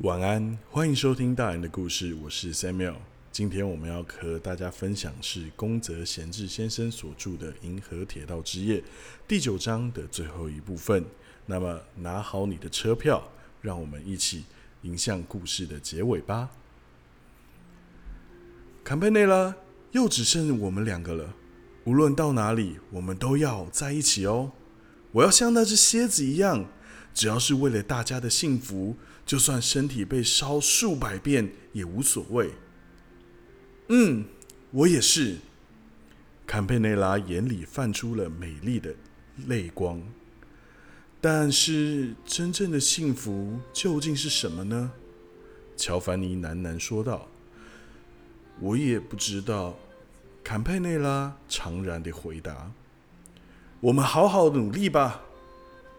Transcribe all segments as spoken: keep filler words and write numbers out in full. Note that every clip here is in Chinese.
晚安，欢迎收听大人的故事，我是 Samuel。 今天我们要和大家分享是宫泽贤治先生所著的《银河铁道之夜》第九章的最后一部分。那么拿好你的车票，让我们一起迎向故事的结尾吧。Campanella，又只剩我们两个了，无论到哪里我们都要在一起哦。我要像那只蝎子一样，只要是为了大家的幸福，就算身体被烧数百遍也无所谓。嗯，我也是。坎佩内拉眼里泛出了美丽的泪光。但是，真正的幸福究竟是什么呢？乔凡尼喃喃说道。我也不知道，坎佩内拉怅然地回答。我们好好努力吧。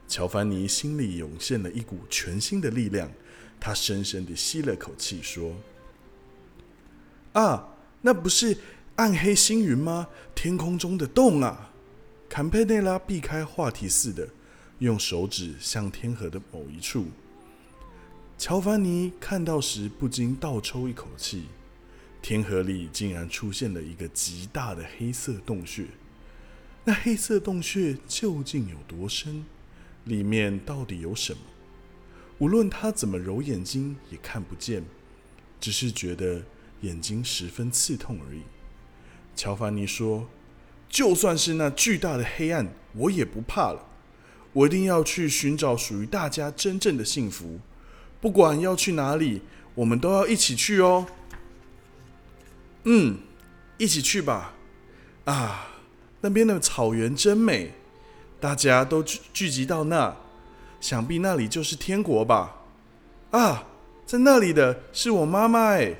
乔凡尼心里涌现了一股全新的力量，他深深地吸了口气说：啊，那不是暗黑星云吗？天空中的洞啊！坎佩内拉避开话题似的，用手指向天河的某一处。乔凡尼看到时不禁倒抽一口气，天河里竟然出现了一个极大的黑色洞穴。那黑色洞穴究竟有多深？里面到底有什么？无论他怎么揉眼睛也看不见，只是觉得眼睛十分刺痛而已。乔凡尼说：就算是那巨大的黑暗，我也不怕了。我一定要去寻找属于大家真正的幸福。不管要去哪里，我们都要一起去哦。嗯，一起去吧。啊，那边的草原真美，大家都 聚, 聚集到那，想必那里就是天国吧。啊，在那里的是我妈妈哎！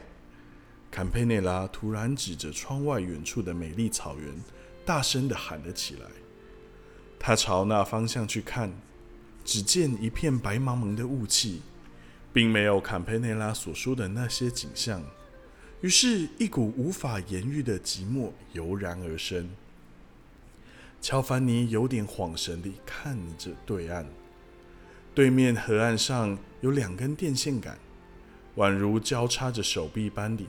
坎佩内拉突然指着窗外远处的美丽草原，大声地喊了起来。她朝那方向去看，只见一片白茫茫的雾气，并没有坎佩内拉所说的那些景象。于是，一股无法言喻的寂寞油然而生。乔凡尼有点恍神地看着对岸，对面河岸上有两根电线杆，宛如交叉着手臂般地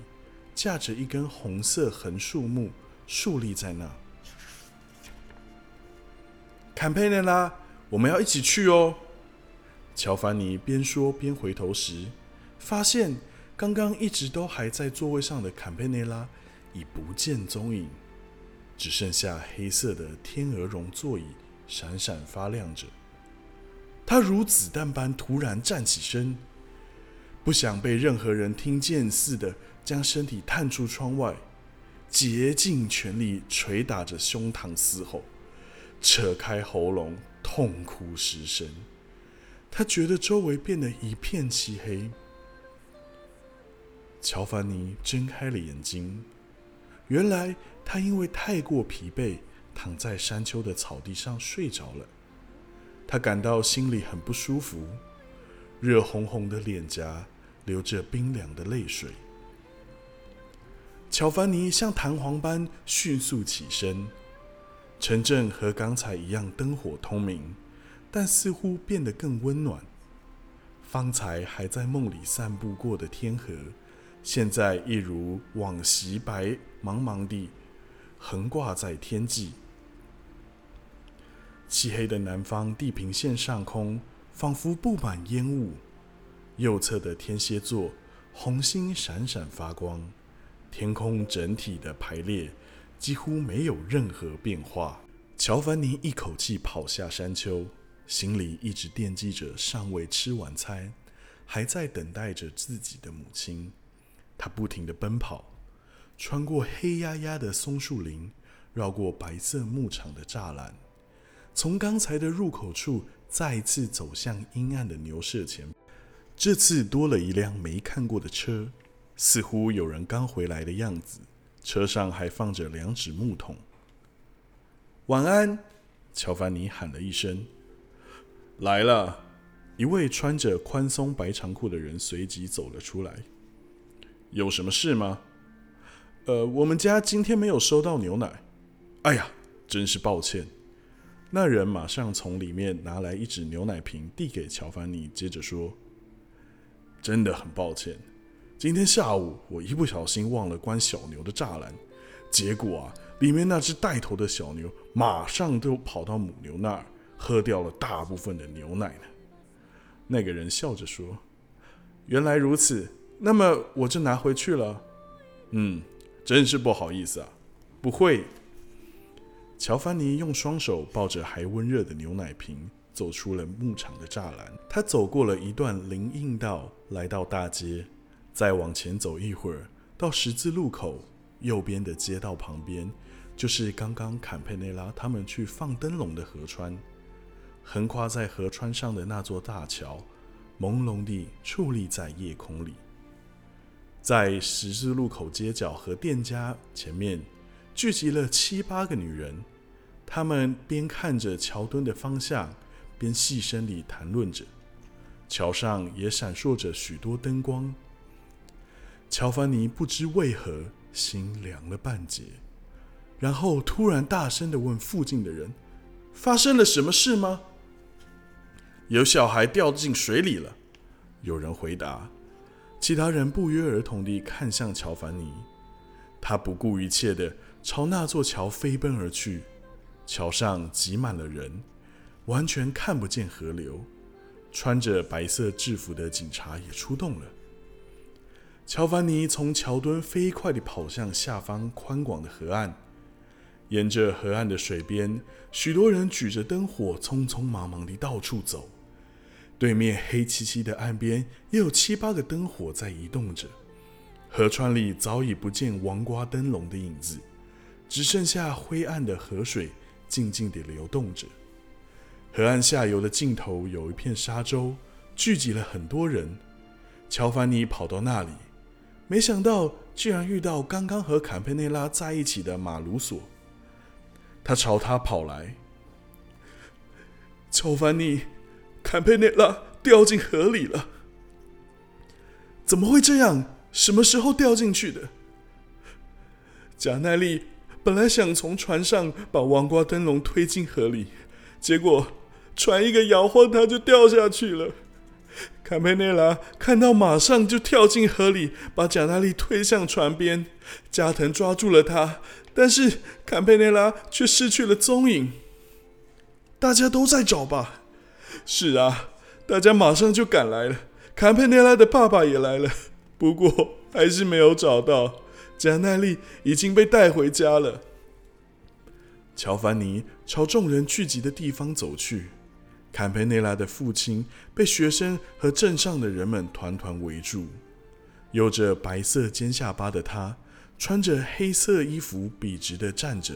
架着一根红色横树木，竖立在那。坎佩内拉，我们要一起去哦！乔凡尼边说边回头时，发现刚刚一直都还在座位上的坎佩内拉已不见踪影，只剩下黑色的天鹅绒座椅闪闪发亮着。他如子弹般突然站起身，不想被任何人听见似的将身体探出窗外，竭尽全力捶打着胸膛嘶吼，扯开喉咙痛哭失声。他觉得周围变得一片漆黑。乔凡尼睁开了眼睛，原来他因为太过疲惫，躺在山丘的草地上睡着了。他感到心里很不舒服，热红红的脸颊流着冰凉的泪水。乔凡尼像弹簧般迅速起身，城镇和刚才一样灯火通明，但似乎变得更温暖。方才还在梦里散步过的天河，现在一如往昔白茫茫地横挂在天际。漆黑的南方地平线上空仿佛布满烟雾，右侧的天蝎座红星闪闪发光，天空整体的排列几乎没有任何变化。乔凡尼一口气跑下山丘，心里一直惦记着尚未吃晚餐，还在等待着自己的母亲。他不停地奔跑，穿过黑压压的松树林，绕过白色牧场的栅栏，从刚才的入口处再一次走向阴暗的牛舍前。这次多了一辆没看过的车，似乎有人刚回来的样子，车上还放着两只木桶。晚安，乔凡尼喊了一声。来了，一位穿着宽松白长裤的人随即走了出来。有什么事吗？呃，我们家今天没有收到牛奶。哎呀，真是抱歉。那人马上从里面拿来一只牛奶瓶递给乔凡尼，接着说：真的很抱歉，今天下午我一不小心忘了关小牛的栅栏，结果啊，里面那只带头的小牛马上就跑到母牛那儿，喝掉了大部分的牛奶呢。那个人笑着说：“原来如此，那么我就拿回去了。”嗯，真是不好意思啊。不会。乔凡尼用双手抱着还温热的牛奶瓶，走出了牧场的栅栏。他走过了一段林荫道，来到大街，再往前走一会儿，到十字路口右边的街道旁边，就是刚刚坎佩内拉他们去放灯笼的河川。横跨在河川上的那座大桥，朦胧地矗立在夜空里。在十字路口街角和店家前面，聚集了七八个女人，她们边看着桥墩的方向，边细声地谈论着。桥上也闪烁着许多灯光。乔凡尼不知为何心凉了半截，然后突然大声地问附近的人：“发生了什么事吗？”“有小孩掉进水里了。”有人回答。其他人不约而同地看向乔凡尼，他不顾一切地朝那座桥飞奔而去。桥上挤满了人，完全看不见河流。穿着白色制服的警察也出动了。乔凡尼从桥墩飞快地跑向下方宽广的河岸，沿着河岸的水边，许多人举着灯火，匆匆忙忙地到处走。对面黑漆漆的岸边，也有七八个灯火在移动着。河川里早已不见王瓜灯笼的影子，只剩下灰暗的河水静静地流动着。河岸下游的尽头有一片沙洲，聚集了很多人。乔凡尼跑到那里，没想到居然遇到刚刚和坎佩内拉在一起的马鲁索，他朝他跑来。“乔凡尼，坎佩内拉掉进河里了。”“怎么会这样？什么时候掉进去的？”“贾奈利本来想从船上把王瓜灯笼推进河里，结果船一个摇晃，他就掉下去了。坎佩内拉看到，马上就跳进河里，把贾纳利推向船边。加藤抓住了他，但是坎佩内拉却失去了踪影。大家都在找吧？”“是啊，大家马上就赶来了。坎佩内拉的爸爸也来了，不过还是没有找到。贾纳利已经被带回家了。”乔凡尼朝众人聚集的地方走去。坎佩内拉的父亲被学生和镇上的人们团团围住。有着白色尖下巴的他，穿着黑色衣服笔直地站着，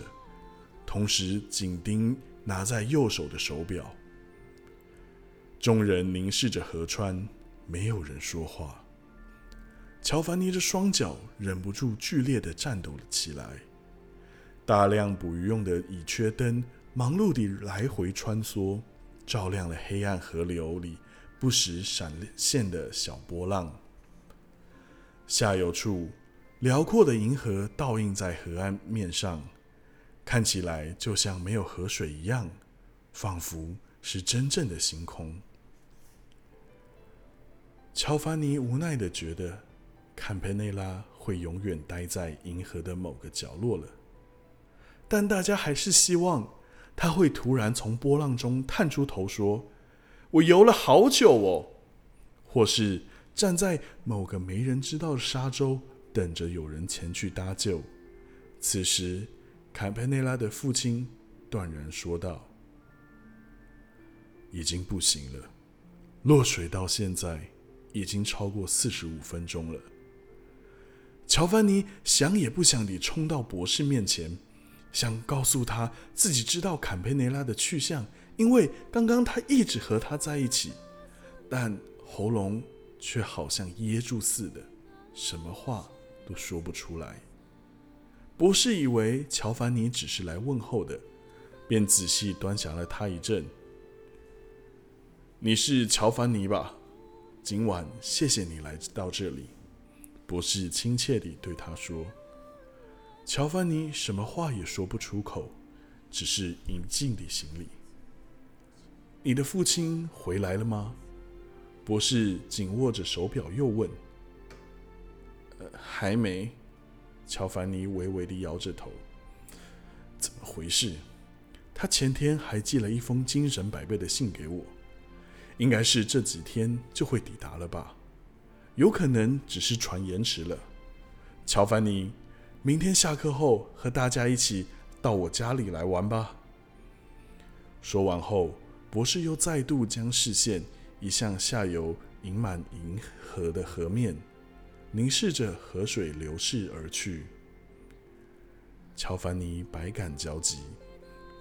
同时紧盯拿在右手的手表。众人凝视着河川，没有人说话。乔凡尼的双脚忍不住剧烈地颤抖了起来。大量捕鱼用的蚁缺灯忙碌地来回穿梭，照亮了黑暗河流里不时闪现的小波浪。下游处，辽阔的银河倒映在河岸面上，看起来就像没有河水一样，仿佛是真正的星空。乔凡尼无奈地觉得，坎佩内拉会永远待在银河的某个角落了，但大家还是希望他会突然从波浪中探出头说：“我游了好久哦。”或是站在某个没人知道的沙洲，等着有人前去搭救。此时，坎佩内拉的父亲断然说道：“已经不行了，落水到现在已经超过四十五分钟了。”乔凡尼想也不想地冲到博士面前，想告诉他自己知道坎佩内拉的去向，因为刚刚他一直和他在一起，但喉咙却好像噎住似的，什么话都说不出来。博士以为乔凡尼只是来问候的，便仔细端详了他一阵。“你是乔凡尼吧？今晚谢谢你来到这里。”博士亲切地对他说。乔凡尼什么话也说不出口，只是引进的行李。“你的父亲回来了吗？”博士紧握着手表又问：“呃、还没。”乔凡尼微微地摇着头。怎么回事？他前天还寄了一封精神百倍的信给我，应该是这几天就会抵达了吧？有可能只是船延迟了。乔凡尼，明天下课后和大家一起到我家里来玩吧。说完后，博士又再度将视线移向下游盈满银河的河面，凝视着河水流逝而去。乔凡尼百感交集，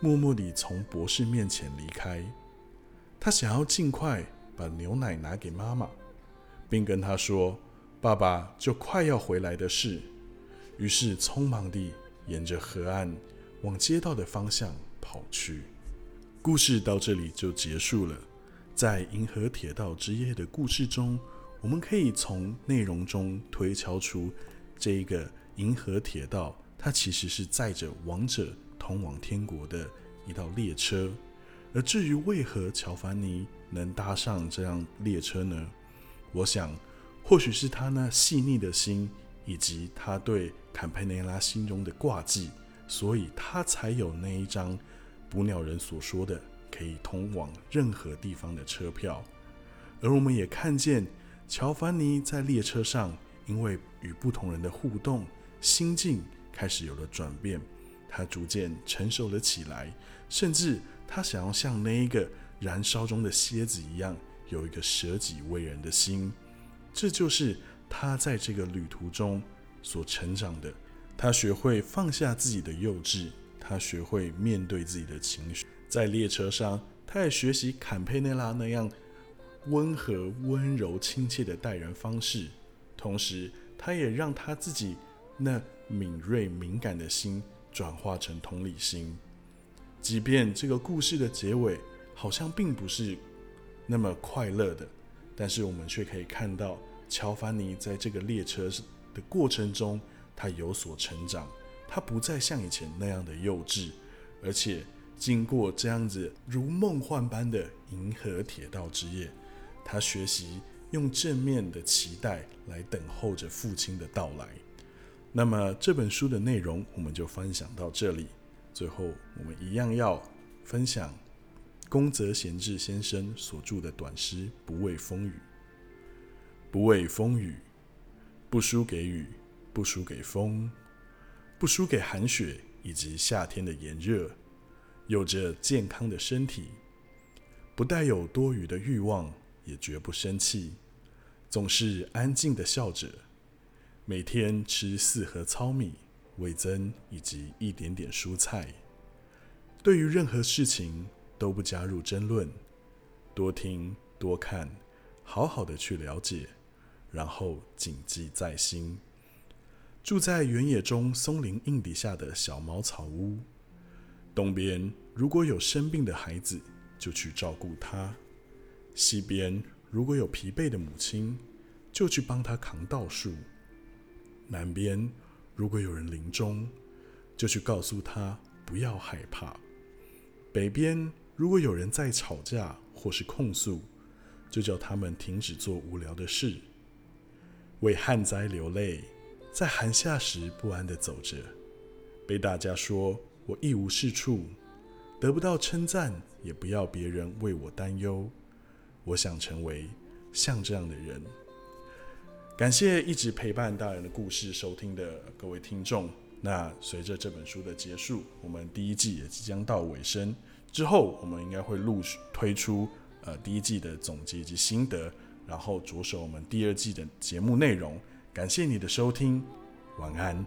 默默地从博士面前离开。他想要尽快把牛奶拿给妈妈，并跟她说爸爸就快要回来的事，于是匆忙地沿着河岸往街道的方向跑去。故事到这里就结束了。在银河铁道之夜的故事中，我们可以从内容中推敲出这一个银河铁道，它其实是载着王者通往天国的一道列车。而至于为何乔凡尼能搭上这辆列车呢？我想或许是他那细腻的心，以及他对坎佩内拉心中的挂记，所以他才有那一张捕鸟人所说的可以通往任何地方的车票。而我们也看见乔凡尼在列车上因为与不同人的互动，心境开始有了转变，他逐渐成熟了起来，甚至他想要像那一个燃烧中的蝎子一样，有一个舍己为人的心。这就是他在这个旅途中所成长的。他学会放下自己的幼稚，他学会面对自己的情绪。在列车上，他也学习坎佩内拉那样温和、温柔、亲切的待人方式，同时他也让他自己那敏锐、敏感的心转化成同理心。即便这个故事的结尾好像并不是那么快乐的，但是我们却可以看到乔凡尼在这个列车的过程中，他有所成长，他不再像以前那样的幼稚，而且经过这样子如梦幻般的银河铁道之夜，他学习用正面的期待来等候着父亲的到来。那么这本书的内容我们就分享到这里。最后我们一样要分享宫泽贤治先生所著的短诗《不畏风雨》。不畏风雨，不输给雨，不输给风，不输给寒雪以及夏天的炎热，有着健康的身体，不带有多余的欲望，也绝不生气，总是安静地笑着，每天吃四盒糙米、味噌以及一点点蔬菜，对于任何事情都不加入争论，多听多看，好好的去了解，然后谨记在心。住在原野中松林荫底下的小茅草屋，东边如果有生病的孩子，就去照顾他；西边如果有疲惫的母亲，就去帮他扛稻束；南边如果有人临终，就去告诉他不要害怕；北边如果有人在吵架或是控诉，就叫他们停止做无聊的事。为旱灾流泪，在寒夏时不安地走着，被大家说我一无是处，得不到称赞，也不要别人为我担忧。我想成为像这样的人。感谢一直陪伴大人的故事收听的各位听众。那随着这本书的结束，我们第一季也即将到尾声，之后我们应该会陆续推出呃第一季的总结及心得，然后着手我们第二季的节目内容。感谢你的收听，晚安。